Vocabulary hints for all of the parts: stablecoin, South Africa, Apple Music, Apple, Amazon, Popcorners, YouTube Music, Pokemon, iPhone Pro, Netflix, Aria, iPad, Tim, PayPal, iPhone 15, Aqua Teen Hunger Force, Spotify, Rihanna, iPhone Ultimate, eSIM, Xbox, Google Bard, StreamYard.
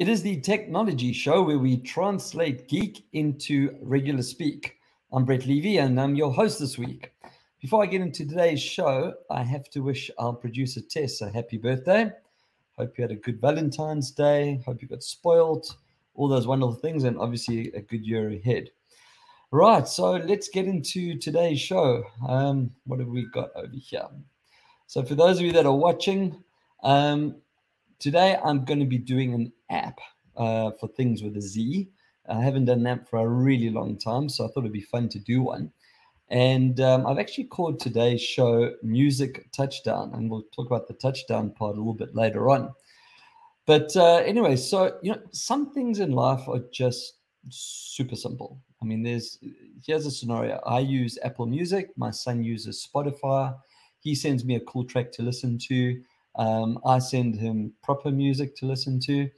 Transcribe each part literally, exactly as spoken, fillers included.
It is the technology show where we translate geek into regular speak. I'm Brett Levy and I'm your host this week. Before I get into today's show, I have to wish our producer Tess a happy birthday. Hope you had a good Valentine's Day. Hope you got spoiled. All those wonderful things and obviously a good year ahead. Right, so let's get into today's show. Um, what have we got over here? So for those of you that are watching, um, today I'm going to be doing an app uh, for things with a Z. I haven't done an app for a really long time, so I thought it'd be fun to do one. And um, I've actually called today's show Music Touchdown, and we'll talk about the touchdown part a little bit later on. But uh, anyway, so, you know, some things in life are just super simple. I mean, there's here's a scenario. I use Apple Music. My son uses Spotify. He sends me a cool track to listen to. Um, I send him proper music to listen to.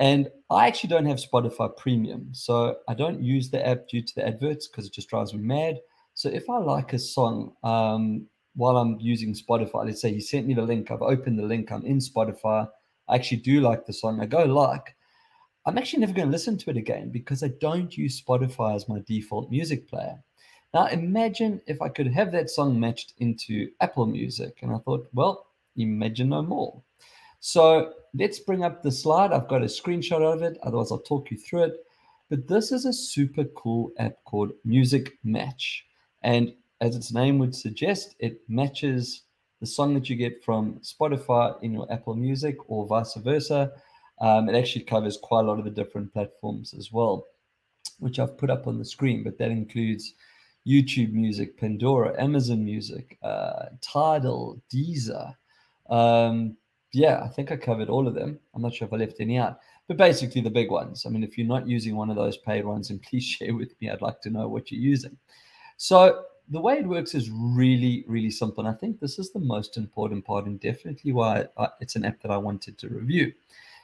And I actually don't have Spotify Premium. So I don't use the app due to the adverts because it just drives me mad. So if I like a song um, while I'm using Spotify, let's say he sent me the link. I've opened the link. I'm in Spotify. I actually do like the song. I go like. I'm actually never going to listen to it again because I don't use Spotify as my default music player. Now, imagine if I could have that song matched into Apple Music. And I thought, well, imagine no more. So let's bring up the slide. I've got a screenshot of it. Otherwise, I'll talk you through it. But this is a super cool app called Music Match. And as its name would suggest, it matches the song that you get from Spotify in your Apple Music or vice versa. Um, it actually covers quite a lot of the different platforms as well, which I've put up on the screen, but that includes YouTube Music, Pandora, Amazon Music, uh, Tidal, Deezer. Um, yeah, I think I covered all of them. I'm not sure if I left any out, but basically the big ones. I mean, if you're not using one of those paid ones, then please share with me. I'd like to know what you're using. So the way it works is really, really simple. And I think this is the most important part and definitely why I, it's an app that I wanted to review.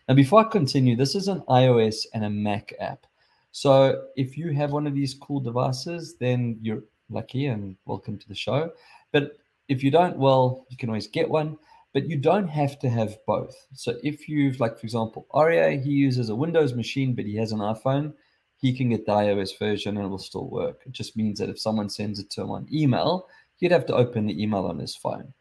Now, before I continue, this is an iOS and a Mac app. So if you have one of these cool devices, then you're lucky and welcome to the show. But if you don't, well, you can always get one, but you don't have to have both. So if you've, like, for example, Aria, he uses a Windows machine, but he has an iPhone, he can get the iOS version and it will still work. It just means that if someone sends it to him on email, he'd have to open the email on his phone.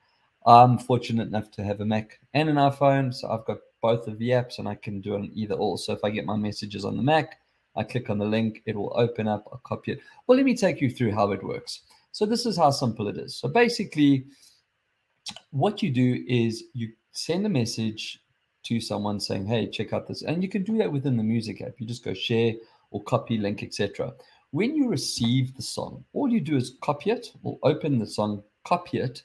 I'm fortunate enough to have a Mac and an iPhone, so I've got both of the apps and I can do it on either or. So if I get my messages on the Mac, I click on the link, it will open up, I'll copy it. Well, let me take you through how it works. So this is how simple it is. So basically what you do is you send a message to someone saying, hey, check out this. And you can do that within the music app. You just go share or copy link, et cetera. When you receive the song, all you do is copy it or open the song, copy it,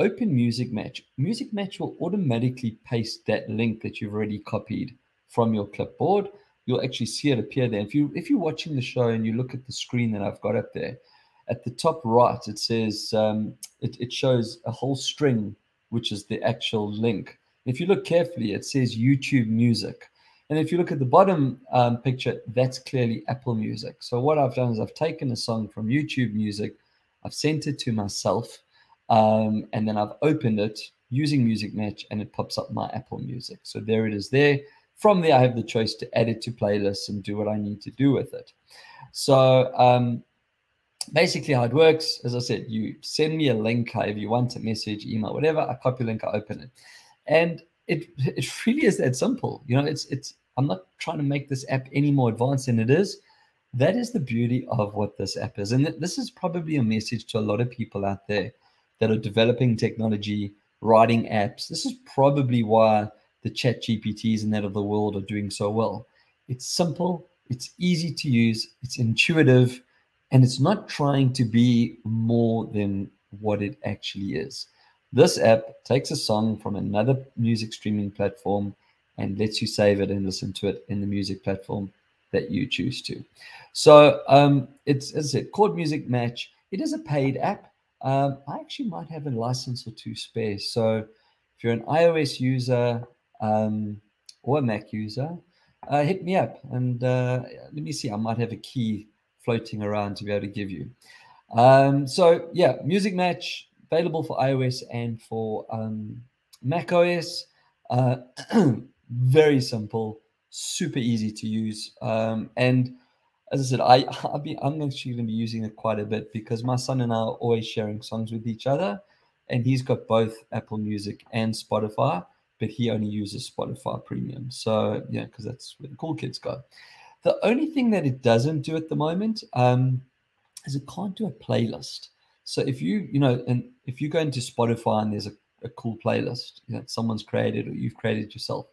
open Music Match. Music Match will automatically paste that link that you've already copied from your clipboard. You'll actually see it appear there. If you, if you're watching the show and you look at the screen that I've got up there, at the top right, it says, um, it, it shows a whole string, which is the actual link. If you look carefully, it says YouTube Music. And if you look at the bottom um, picture, that's clearly Apple Music. So what I've done is I've taken a song from YouTube Music, I've sent it to myself, Um, and then I've opened it using Music Match and it pops up my Apple Music. So there it is there. From there, I have the choice to add it to playlists and do what I need to do with it. So um, basically how it works, as I said, you send me a link, however you want, a message, email, whatever. I copy the link, I open it. And it it really is that simple. You know, it's it's. I'm not trying to make this app any more advanced than it is. That is the beauty of what this app is. And this is probably a message to a lot of people out there that are developing technology, writing apps. This is probably why the ChatGPTs and that of the world are doing so well. It's simple, it's easy to use, it's intuitive, and it's not trying to be more than what it actually is. This app takes a song from another music streaming platform and lets you save it and listen to it in the music platform that you choose to. So um, it's, as I said, called Music Match. It is a paid app. Um, I actually might have a license or two spare. So if you're an iOS user um, or a Mac user, uh, hit me up and uh, let me see. I might have a key floating around to be able to give you. Um, so yeah, Music Match available for iOS and for um, Mac O S. Uh, very simple, super easy to use. Um, and as I said, I, I've been, I'm actually going to be using it quite a bit because my son and I are always sharing songs with each other. And he's got both Apple Music and Spotify, but he only uses Spotify Premium. So, yeah, because that's where the cool kids go. The only thing that it doesn't do at the moment um, is it can't do a playlist. So if you, you know, and if you go into Spotify and there's a, a cool playlist that someone's created or you've created yourself,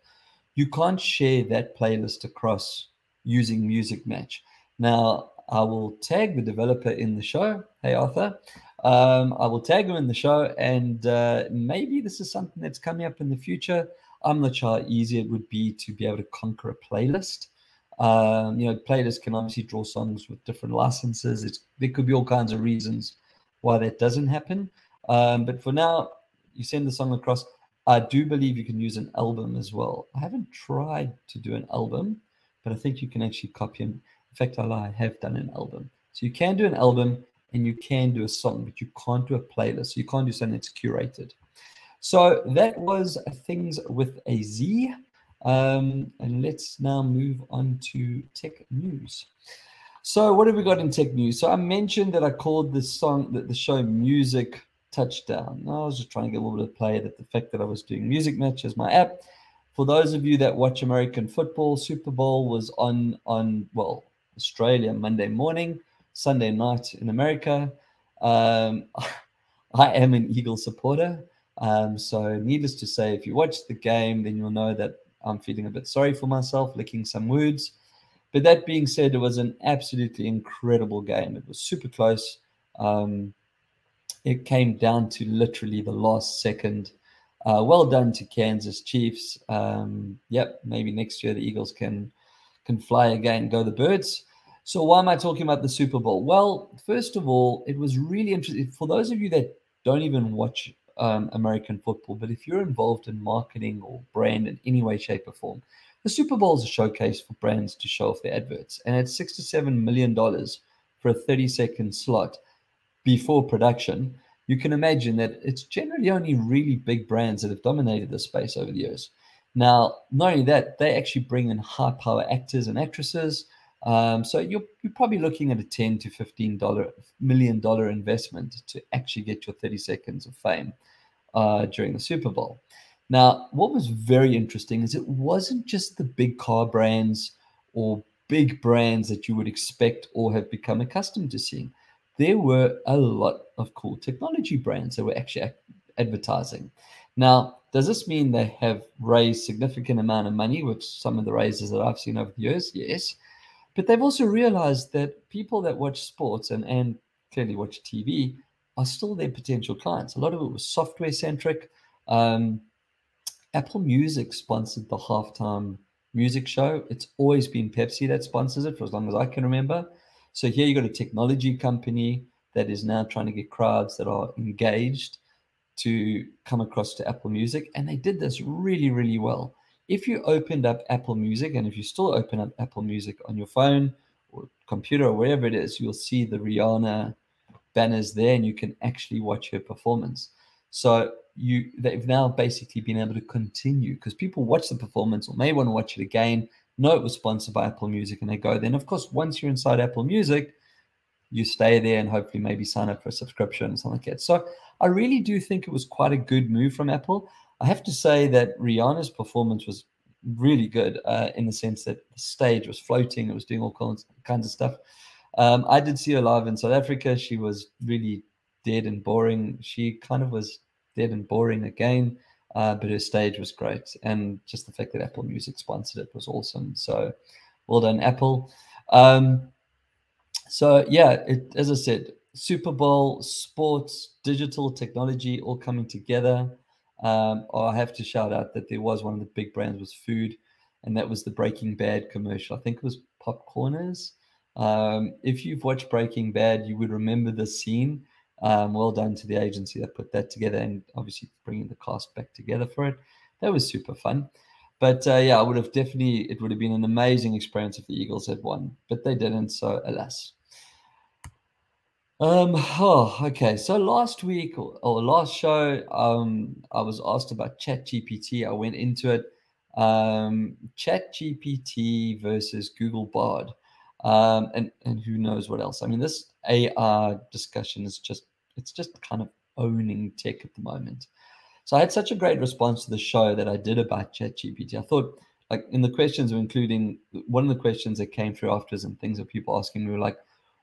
you can't share that playlist across using Music Match. Now, I will tag the developer in the show. Hey, Arthur. Um, I will tag him in the show, and uh, maybe this is something that's coming up in the future. I'm not sure how easy it would be to be able to conquer a playlist. Um, you know, playlists can obviously draw songs with different licenses. It's, there could be all kinds of reasons why that doesn't happen. Um, but for now, you send the song across. I do believe you can use an album as well. I haven't tried to do an album, but I think you can actually copy them. In fact, I lie, I have done an album. So you can do an album, and you can do a song, but you can't do a playlist. You can't do something that's curated. So that was Things with a Z. Um, and let's now move on to tech news. So what have we got in tech news? So I mentioned that I called this song, that the show Music Touchdown. I was just trying to get a little bit of play at the fact that I was doing Music Match as my app. For those of you that watch American football, Super Bowl was on, on well, Australia Monday morning. Sunday night in America. Um, I am an Eagles supporter. Um, so needless to say, if you watch the game, then you'll know that I'm feeling a bit sorry for myself, licking some wounds. But that being said, it was an absolutely incredible game. It was super close. Um, it came down to literally the last second. Uh, well done to Kansas Chiefs. Um, yep, maybe next year the Eagles can, can fly again, go the birds. So why am I talking about the Super Bowl? Well, first of all, it was really interesting. For those of you that don't even watch um, American football, but if you're involved in marketing or brand in any way, shape, or form, the Super Bowl is a showcase for brands to show off their adverts. And it's six to seven million dollars for a thirty-second slot before production. You can imagine that it's generally only really big brands that have dominated the space over the years. Now, not only that, they actually bring in high-power actors and actresses. Um, so you're, you're probably looking at a ten to fifteen million dollars investment to actually get your thirty seconds of fame uh, during the Super Bowl. Now, what was very interesting is it wasn't just the big car brands or big brands that you would expect or have become accustomed to seeing. There were a lot of cool technology brands that were actually advertising. Now, does this mean they have raised significant amount of money, which some of the raises that I've seen over the years? Yes. But they've also realized that people that watch sports and, and clearly watch T V are still their potential clients. A lot of it was software-centric. Um, Apple Music sponsored the halftime music show. It's always been Pepsi that sponsors it for as long as I can remember. So here you've got a technology company that is now trying to get crowds that are engaged to come across to Apple Music. And they did this really, really well. If you opened up Apple Music, and if you still open up Apple Music on your phone or computer or wherever it is, you'll see the Rihanna banners there, and you can actually watch her performance. So you they've now basically been able to continue because people watch the performance or may want to watch it again, know it was sponsored by Apple Music, and they go. Then, of course, once you're inside Apple Music, you stay there and hopefully maybe sign up for a subscription and something like that. So I really do think it was quite a good move from Apple. I have to say that Rihanna's performance was really good uh, in the sense that the stage was floating. It was doing all kinds of stuff. Um, I did see her live in South Africa. She was really dead and boring. She kind of was dead and boring again, uh, but her stage was great. And just the fact that Apple Music sponsored it was awesome. So well done, Apple. Um, so, yeah, it, as I said, Super Bowl, sports, digital technology all coming together. Um, oh, I have to shout out that there was one of the big brands was food, and that was the Breaking Bad commercial. I think it was Popcorners. Um, if you've watched Breaking Bad, you would remember this scene. Um, well done to the agency that put that together and obviously bringing the cast back together for it. That was super fun. But uh, yeah, I would have definitely, it would have been an amazing experience if the Eagles had won, but they didn't, so alas. Um, oh, okay. So last week or, or last show, um, I was asked about ChatGPT. I went into it. um, ChatGPT versus Google Bard, um, and and who knows what else. I mean, this A R discussion is just it's just kind of owning tech at the moment. So I had such a great response to the show that I did about ChatGPT. I thought, like, in the questions, including one of the questions that came through afterwards and things that people asking, we were like,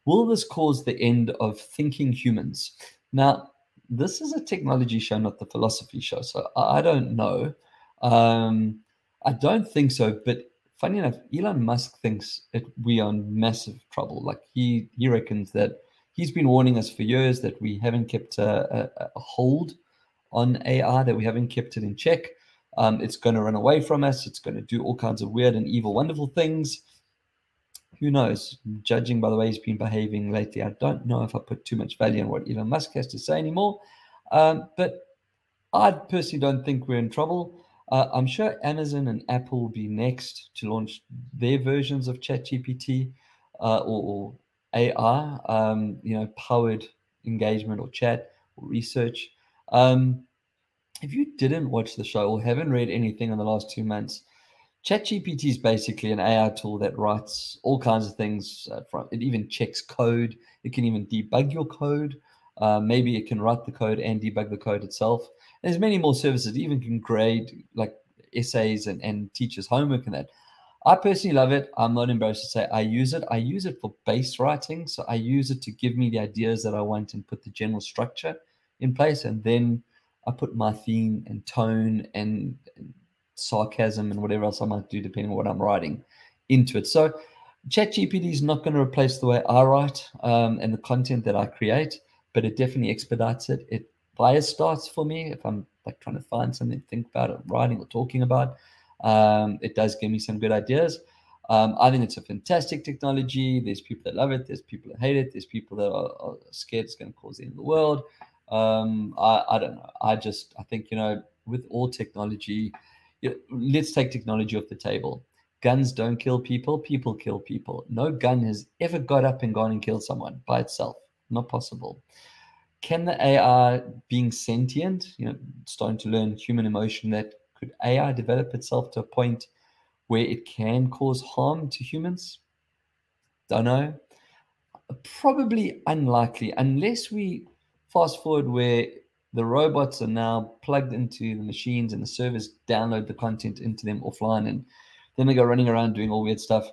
will this cause the end of thinking humans? Now, this is a technology show, not the philosophy show. So I don't know. Um, I don't think so. But funny enough, Elon Musk thinks it, we are in massive trouble. Like he, he reckons that he's been warning us for years that we haven't kept a, a, a hold on A I, that we haven't kept it in check. Um, it's going to run away from us. It's going to do all kinds of weird and evil, wonderful things. Who knows? Judging by the way he's been behaving lately, I don't know if I put too much value on what Elon Musk has to say anymore. Um, but I personally don't think we're in trouble. Uh, I'm sure Amazon and Apple will be next to launch their versions of ChatGPT uh, or, or A R, um, you know, powered engagement or chat or research. Um, if you didn't watch the show or haven't read anything in the last two months, ChatGPT is basically an A I tool that writes all kinds of things. Uh, from, it even checks code. It can even debug your code. Uh, maybe it can write the code and debug the code itself. And there's many more services. It even can grade like essays and, and teachers' homework and that. I personally love it. I'm not embarrassed to say I use it. I use it for base writing. So I use it to give me the ideas that I want and put the general structure in place. And then I put my theme and tone and, and sarcasm and whatever else I might do, depending on what I'm writing, into it. So ChatGPT is not going to replace the way I write um, and the content that I create, but it definitely expedites it. It fire starts for me if I'm like trying to find something to think about or writing or talking about. Um, it does give me some good ideas. Um, I think it's a fantastic technology. There's people that love it. There's people that hate it. There's people that are, are scared it's going to cause the end of the world. Um, I, I don't know. I just, I think, you know, with all technology, you know, let's take technology off the table. Guns don't kill people. People kill people. No gun has ever got up and gone and killed someone by itself. Not possible. Can the A I, being sentient, you know, starting to learn human emotion, that could A I develop itself to a point where it can cause harm to humans? Don't know. Probably unlikely, unless we fast forward where the robots are now plugged into the machines and the servers download the content into them offline, and then they go running around doing all weird stuff.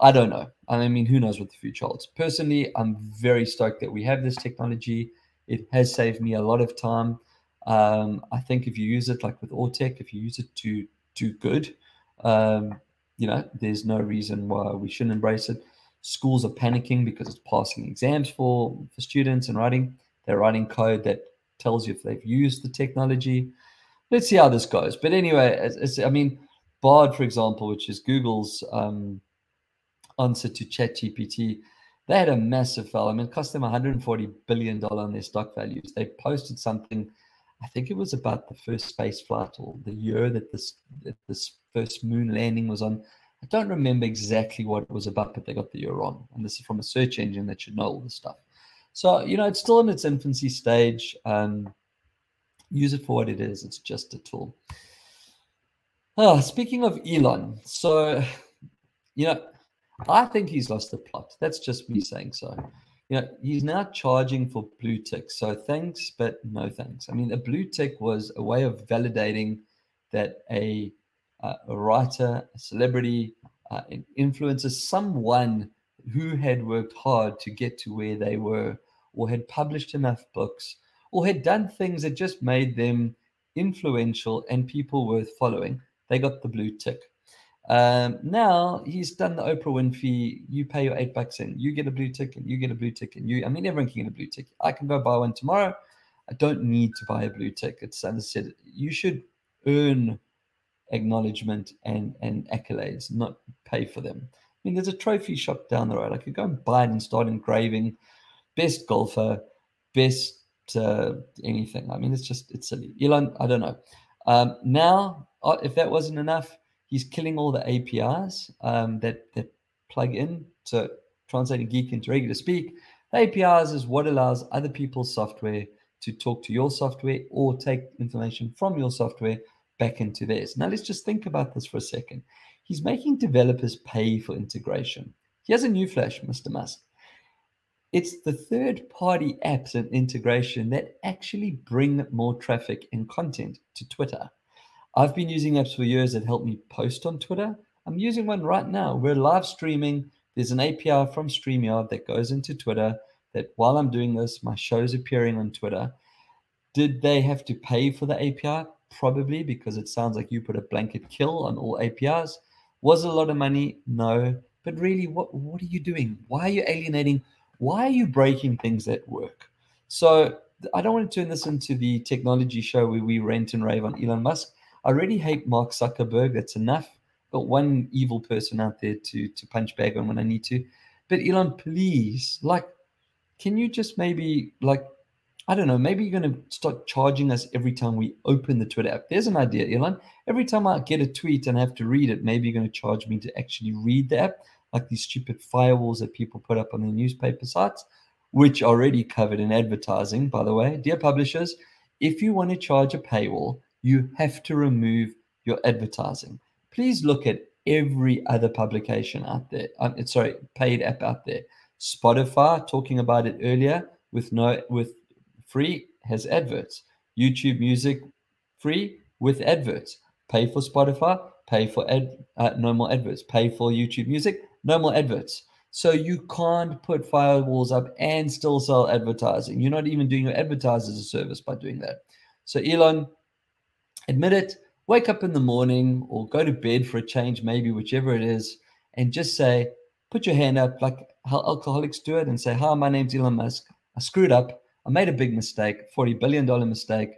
I don't know. I mean, who knows what the future holds. Personally, I'm very stoked that we have this technology. It has saved me a lot of time. Um, I think if you use it, like with all tech, if you use it to do good, um, you know, there's no reason why we shouldn't embrace it. Schools are panicking because it's passing exams for, for students and writing. They're writing code that tells you if they've used the technology. Let's see how this goes. But anyway, it's, it's, I mean, Bard, for example, which is Google's um, answer to ChatGPT, they had a massive fail. I mean, it cost them one hundred forty billion dollars on their stock values. They posted something, I think it was about the first space flight or the year that this, that this first moon landing was on. I don't remember exactly what it was about, but they got the year wrong. And this is from a search engine that should know all this stuff. So, you know, it's still in its infancy stage. Um, use it for what it is. It's just a tool. Oh, speaking of Elon, so, you know, I think he's lost the plot. That's just me saying so. You know, he's now charging for blue tick. So thanks, but no thanks. I mean, a blue tick was a way of validating that a, uh, a writer, a celebrity, uh, an influencer, someone who had worked hard to get to where they were, or had published enough books, or had done things that just made them influential and people worth following, they got the blue tick. Um, now he's done the Oprah Winfrey, you pay your eight bucks and you get a blue tick and you get a blue tick and you, I mean, everyone can get a blue tick. I can go buy one tomorrow. I don't need to buy a blue tick. It's understood. You should earn acknowledgement and, and accolades, not pay for them. I mean, there's a trophy shop down the road. I could go and buy it and start engraving best golfer, best uh, anything. I mean, it's just, it's silly. Elon, I don't know. Um, now, if that wasn't enough, he's killing all the A P Is um, that, that plug in. So translating geek into regular speak, the A P Is is what allows other people's software to talk to your software or take information from your software, back into theirs. Now let's just think about this for a second. He's making developers pay for integration. Here's a newsflash, Mister Musk. It's the third-party apps and integration that actually bring more traffic and content to Twitter. I've been using apps for years that help me post on Twitter. I'm using one right now. We're live streaming. There's an A P I from StreamYard that goes into Twitter that while I'm doing this, my show's appearing on Twitter. Did they have to pay for the A P I? Probably, because it sounds like you put a blanket kill on all A P Is. Was it a lot of money? No. But really, what, what are you doing? Why are you alienating? Why are you breaking things that work? So I don't want to turn this into the technology show where we rant and rave on Elon Musk. I really hate Mark Zuckerberg. That's enough. Got one evil person out there to, to punch bag on when I need to. But Elon, please, like, can you just maybe, like, I don't know, maybe you're going to start charging us every time we open the Twitter app. There's an idea, Elon. Every time I get a tweet and I have to read it, maybe you're going to charge me to actually read the app, like these stupid firewalls that people put up on their newspaper sites, which are already covered in advertising, by the way. Dear publishers, if you want to charge a paywall, you have to remove your advertising. Please look at every other publication out there. Um, sorry, paid app out there. Spotify, talking about it earlier, with no with free has adverts. YouTube Music, free with adverts. Pay for Spotify, pay for ad, uh, no more adverts. Pay for YouTube Music, no more adverts. So you can't put firewalls up and still sell advertising. You're not even doing your advertisers a service by doing that. So Elon, admit it. Wake up in the morning or go to bed for a change, maybe, whichever it is, and just say, put your hand up like how alcoholics do it and say, hi, my name's Elon Musk. I screwed up. I made a big mistake, forty billion dollars mistake.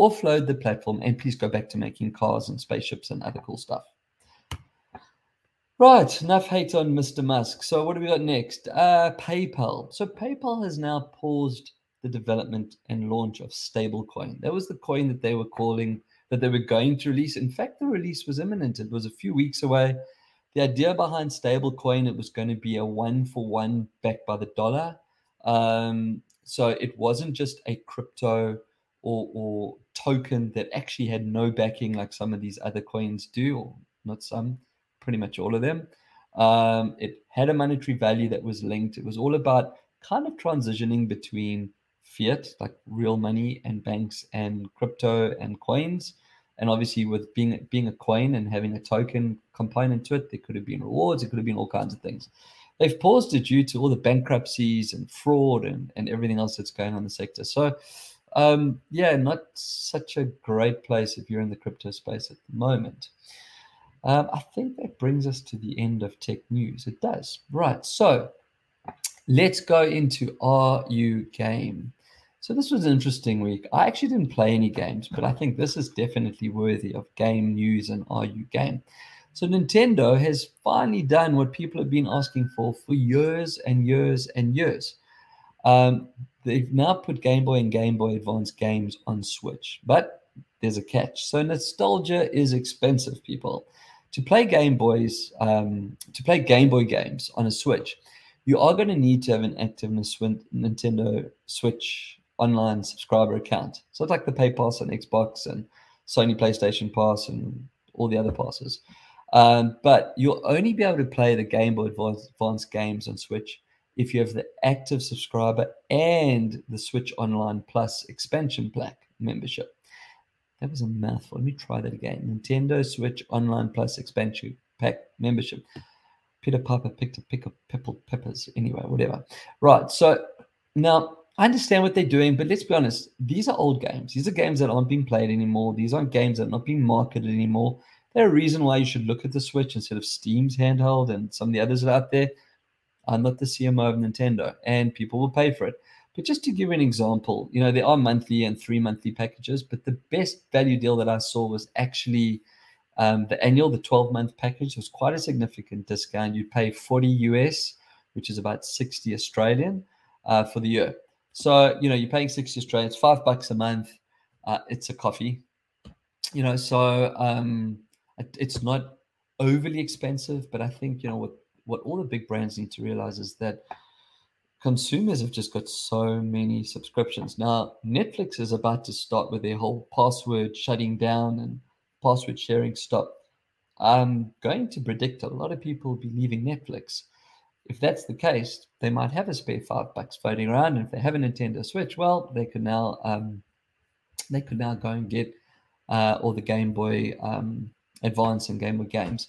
Offload the platform and please go back to making cars and spaceships and other cool stuff. Right, enough hate on Mister Musk. So what do we got next? Uh, PayPal. So PayPal has now paused the development and launch of stablecoin. That was the coin that they were calling that they were going to release. In fact, the release was imminent. It was a few weeks away. The idea behind stablecoin, it was going to be a one-for-one backed by the dollar. Um, so it wasn't just a crypto or, or token that actually had no backing like some of these other coins do, or not some, pretty much all of them. Um, it had a monetary value that was linked. It was all about kind of transitioning between fiat, like real money, and banks and crypto and coins. And obviously with being being a coin and having a token component to it, there could have been rewards, it could have been all kinds of things. They've paused it due to all the bankruptcies and fraud and, and everything else that's going on in the sector. So, um, yeah, not such a great place if you're in the crypto space at the moment. Um, I think that brings us to the end of tech news. It does. Right, so let's go into Are You Game? So this was an interesting week. I actually didn't play any games, but I think this is definitely worthy of game news and Are You Game? So Nintendo has finally done what people have been asking for for years and years and years. Um, they've now put Game Boy and Game Boy Advance games on Switch, but there's a catch. So nostalgia is expensive, people. To play Game Boys, um, to play Game Boy games on a Switch, you are going to need to have an active Nintendo Switch online subscriber account. So it's like the PayPass on Xbox and Sony PlayStation Pass and all the other passes. Um, but you'll only be able to play the Game Boy Advance games on Switch if you have the active subscriber and the Switch Online Plus expansion pack membership. That was a mouthful. Let me try that again. Nintendo Switch Online Plus expansion pack membership. Peter Piper picked a pick of pickled peppers. Anyway, whatever. Right, so now I understand what they're doing, but let's be honest. These are old games. These are games that aren't being played anymore. These aren't games that are not being marketed anymore. There's a reason why you should look at the Switch instead of Steam's handheld and some of the others out there. I'm not the C M O of Nintendo, and people will pay for it. But just to give an example, you know, there are monthly and three-monthly packages, but the best value deal that I saw was actually Um, the annual, the twelve-month package was quite a significant discount. You'd pay forty U S, which is about sixty Australian, uh, for the year. So, you know, you're paying sixty Australian, it's five bucks a month. Uh, it's a coffee, you know, so um, it, it's not overly expensive, but I think, you know, what, what all the big brands need to realize is that consumers have just got so many subscriptions. Now, Netflix is about to start with their whole password shutting down and password sharing stop, I'm going to predict a lot of people will be leaving Netflix. If that's the case, they might have a spare five bucks floating around. And if they have a Nintendo Switch, well, they could now um, they could now go and get uh, all the Game Boy um, Advance and Game Boy games.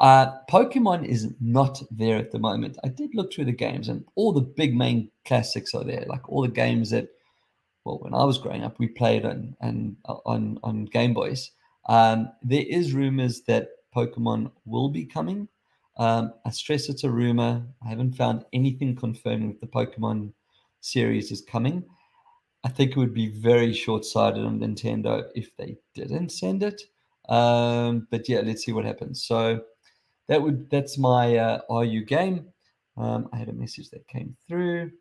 Uh, Pokemon is not there at the moment. I did look through the games, and all the big main classics are there, like all the games that, well, when I was growing up, we played on and on on Game Boys. Um, there is rumors that Pokemon will be coming. Um, I stress it's a rumor. I haven't found anything confirming that the Pokemon series is coming. I think it would be very short-sighted on Nintendo if they didn't send it. Um, but yeah, let's see what happens. So that would that's my uh, R U game. Um, I had a message that came through.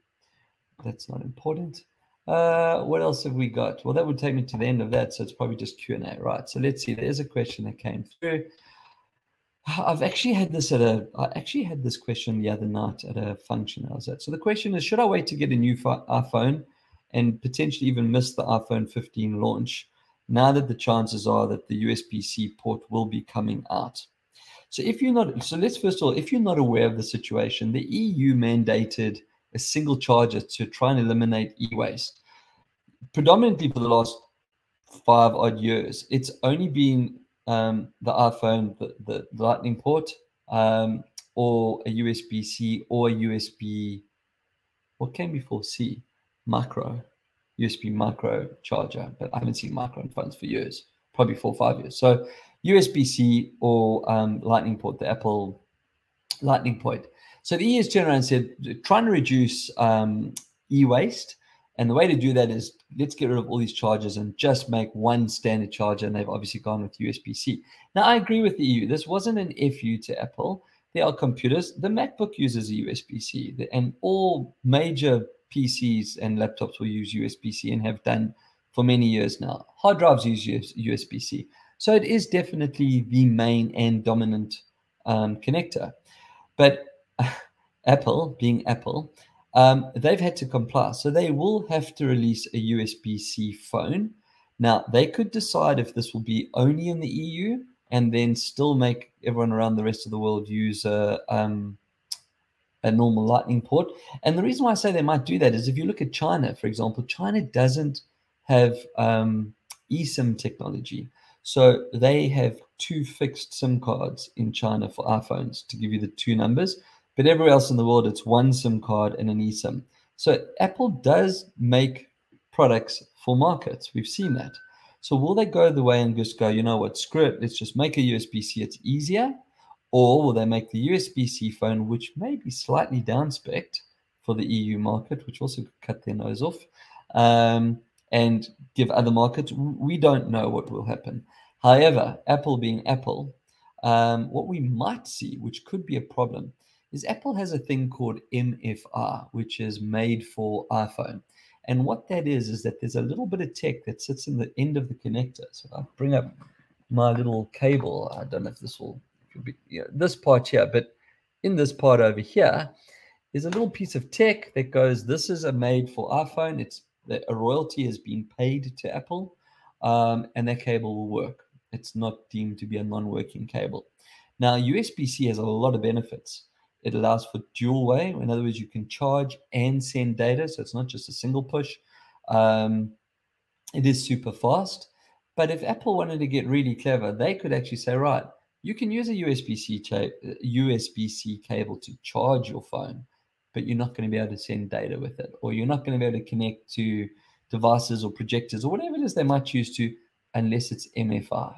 That's not important. Uh, what else have we got? Well, that would take me to the end of that. So it's probably just Q and A, right? So let's see. There's a question that came through. I've actually had this at a. I actually had this question the other night at a function I was at. So the question is, should I wait to get a new iPhone and potentially even miss the iPhone fifteen launch now that the chances are that the U S B C port will be coming out? So if you're not, so let's first of all, if you're not aware of the situation, the E U mandated a single charger to try and eliminate e-waste. Predominantly for the last five odd years, it's only been Um, the iPhone, the, the Lightning port, um, or a U S B C or a U S B, what came before C? Micro, U S B micro charger. But I haven't seen micro in phones for years, probably four or five years. So U S B C or um, Lightning port, the Apple Lightning port. So the E U's turned around and said, trying to reduce um, e-waste. And the way to do that is let's get rid of all these chargers and just make one standard charger. And they've obviously gone with U S B C. Now, I agree with the E U. This wasn't an F U to Apple. There are computers. The MacBook uses U S B C. And all major P Cs and laptops will use U S B C and have done for many years now. Hard drives use U S B C. So it is definitely the main and dominant um, connector. But Apple, being Apple... Um, they've had to comply. So they will have to release a U S B C phone. Now, they could decide if this will be only in the E U and then still make everyone around the rest of the world use a, um, a normal Lightning port. And the reason why I say they might do that is if you look at China, for example, China doesn't have um, eSIM technology. So they have two fixed SIM cards in China for iPhones to give you the two numbers. But everywhere else in the world, it's one SIM card and an eSIM. So Apple does make products for markets. We've seen that. So will they go the way and just go, you know what, screw it, let's just make a U S B C, it's easier? Or will they make the U S B C phone, which may be slightly down-specced for the E U market, which also could cut their nose off, um, and give other markets? We don't know what will happen. However, Apple being Apple, um, what we might see, which could be a problem, is Apple has a thing called M F I, which is made for iPhone. And what that is, is that there's a little bit of tech that sits in the end of the connector. So I'll bring up my little cable. I don't know if this will be, you know, this part here, but in this part over here, there's a little piece of tech that goes, this is a made for iPhone. It's a royalty has been paid to Apple, um, and that cable will work. It's not deemed to be a non-working cable. Now, U S B C has a lot of benefits. It allows for dual way. In other words, you can charge and send data. So it's not just a single push. Um, it is super fast. But if Apple wanted to get really clever, they could actually say, right, you can use a U S B C, cha- U S B C cable to charge your phone, but you're not going to be able to send data with it, or you're not going to be able to connect to devices or projectors or whatever it is they might choose to, unless it's M F I,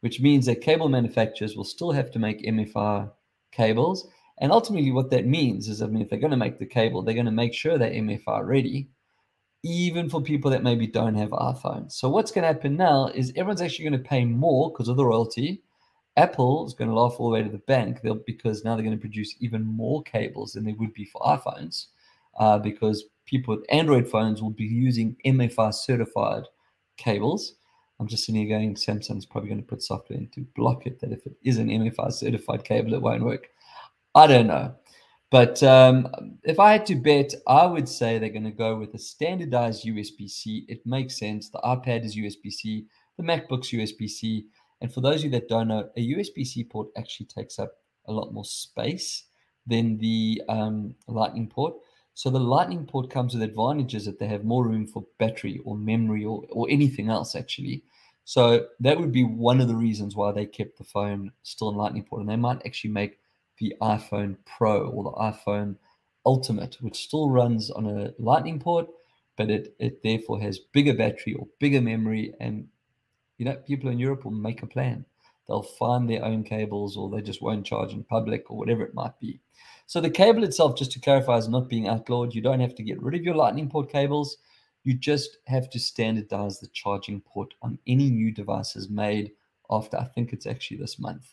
which means that cable manufacturers will still have to make M F I cables. And ultimately what that means is, I mean, if they're going to make the cable, they're going to make sure they're M F I ready, even for people that maybe don't have iPhones. So what's going to happen now is everyone's actually going to pay more because of the royalty. Apple is going to laugh all the way to the bank they'll, because now they're going to produce even more cables than they would be for iPhones uh, because people with Android phones will be using M F I certified cables. I'm just sitting here going, Samsung's probably going to put software in to block it, that if it is an M F I certified cable, it won't work. I don't know. But um, if I had to bet, I would say they're going to go with a standardized U S B C. It makes sense. The iPad is U S B C. The MacBook's U S B C. And for those of you that don't know, a U S B-C port actually takes up a lot more space than the um, Lightning port. So the Lightning port comes with advantages that they have more room for battery or memory or, or anything else, actually. So that would be one of the reasons why they kept the phone still in Lightning port. And they might actually make the iPhone Pro or the iPhone Ultimate, which still runs on a Lightning port, but it, it therefore has bigger battery or bigger memory. And, you know, people in Europe will make a plan. They'll find their own cables, or they just won't charge in public, or whatever it might be. So the cable itself, just to clarify, is not being outlawed. You don't have to get rid of your Lightning port cables. You just have to standardize the charging port on any new devices made after, I think it's actually this month.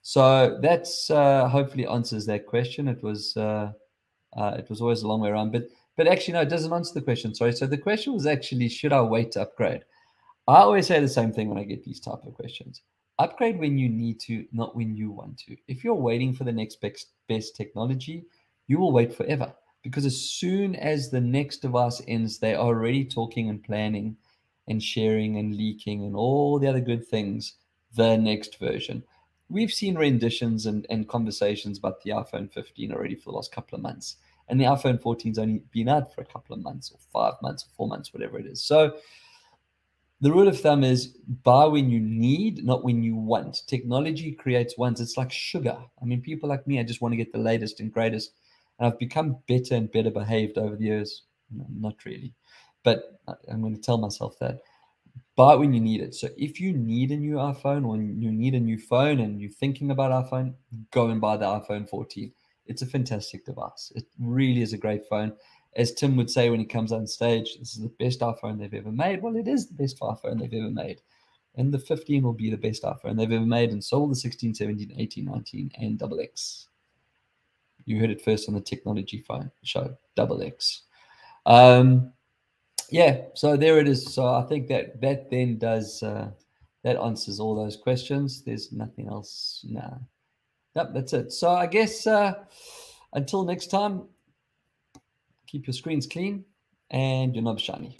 So that's uh, hopefully answers that question. It was uh, uh, it was always a long way around, but but actually no, it doesn't answer the question. Sorry. So the question was actually, should I wait to upgrade? I always say the same thing when I get these type of questions. Upgrade when you need to, not when you want to. If you're waiting for the next best, best technology, you will wait forever, because as soon as the next device ends, they are already talking and planning and sharing and leaking and all the other good things, the next version. We've seen renditions and, and conversations about the iPhone fifteen already for the last couple of months. And the iPhone fourteen's only been out for a couple of months or five months or four months, whatever it is. So the rule of thumb is buy when you need, not when you want. Technology creates wants. It's like sugar. I mean, people like me, I just want to get the latest and greatest. And I've become better and better behaved over the years. No, not really, but I'm going to tell myself that. Buy when you need it. So if you need a new iPhone, or you need a new phone and you're thinking about iPhone, go and buy the iPhone fourteen. It's a fantastic device. It really is a great phone. As Tim would say when he comes on stage, this is the best iPhone they've ever made. Well, it is the best iPhone they've ever made. And the fifteen will be the best iPhone they've ever made. And so will the sixteen, seventeen, eighteen, nineteen, and double X. You heard it first on the technology phone show, double X. Um, yeah, so there it is. So I think that that then does, uh, that answers all those questions. There's nothing else. No, nope, that's it. So I guess uh, until next time, keep your screens clean and your knobs shiny.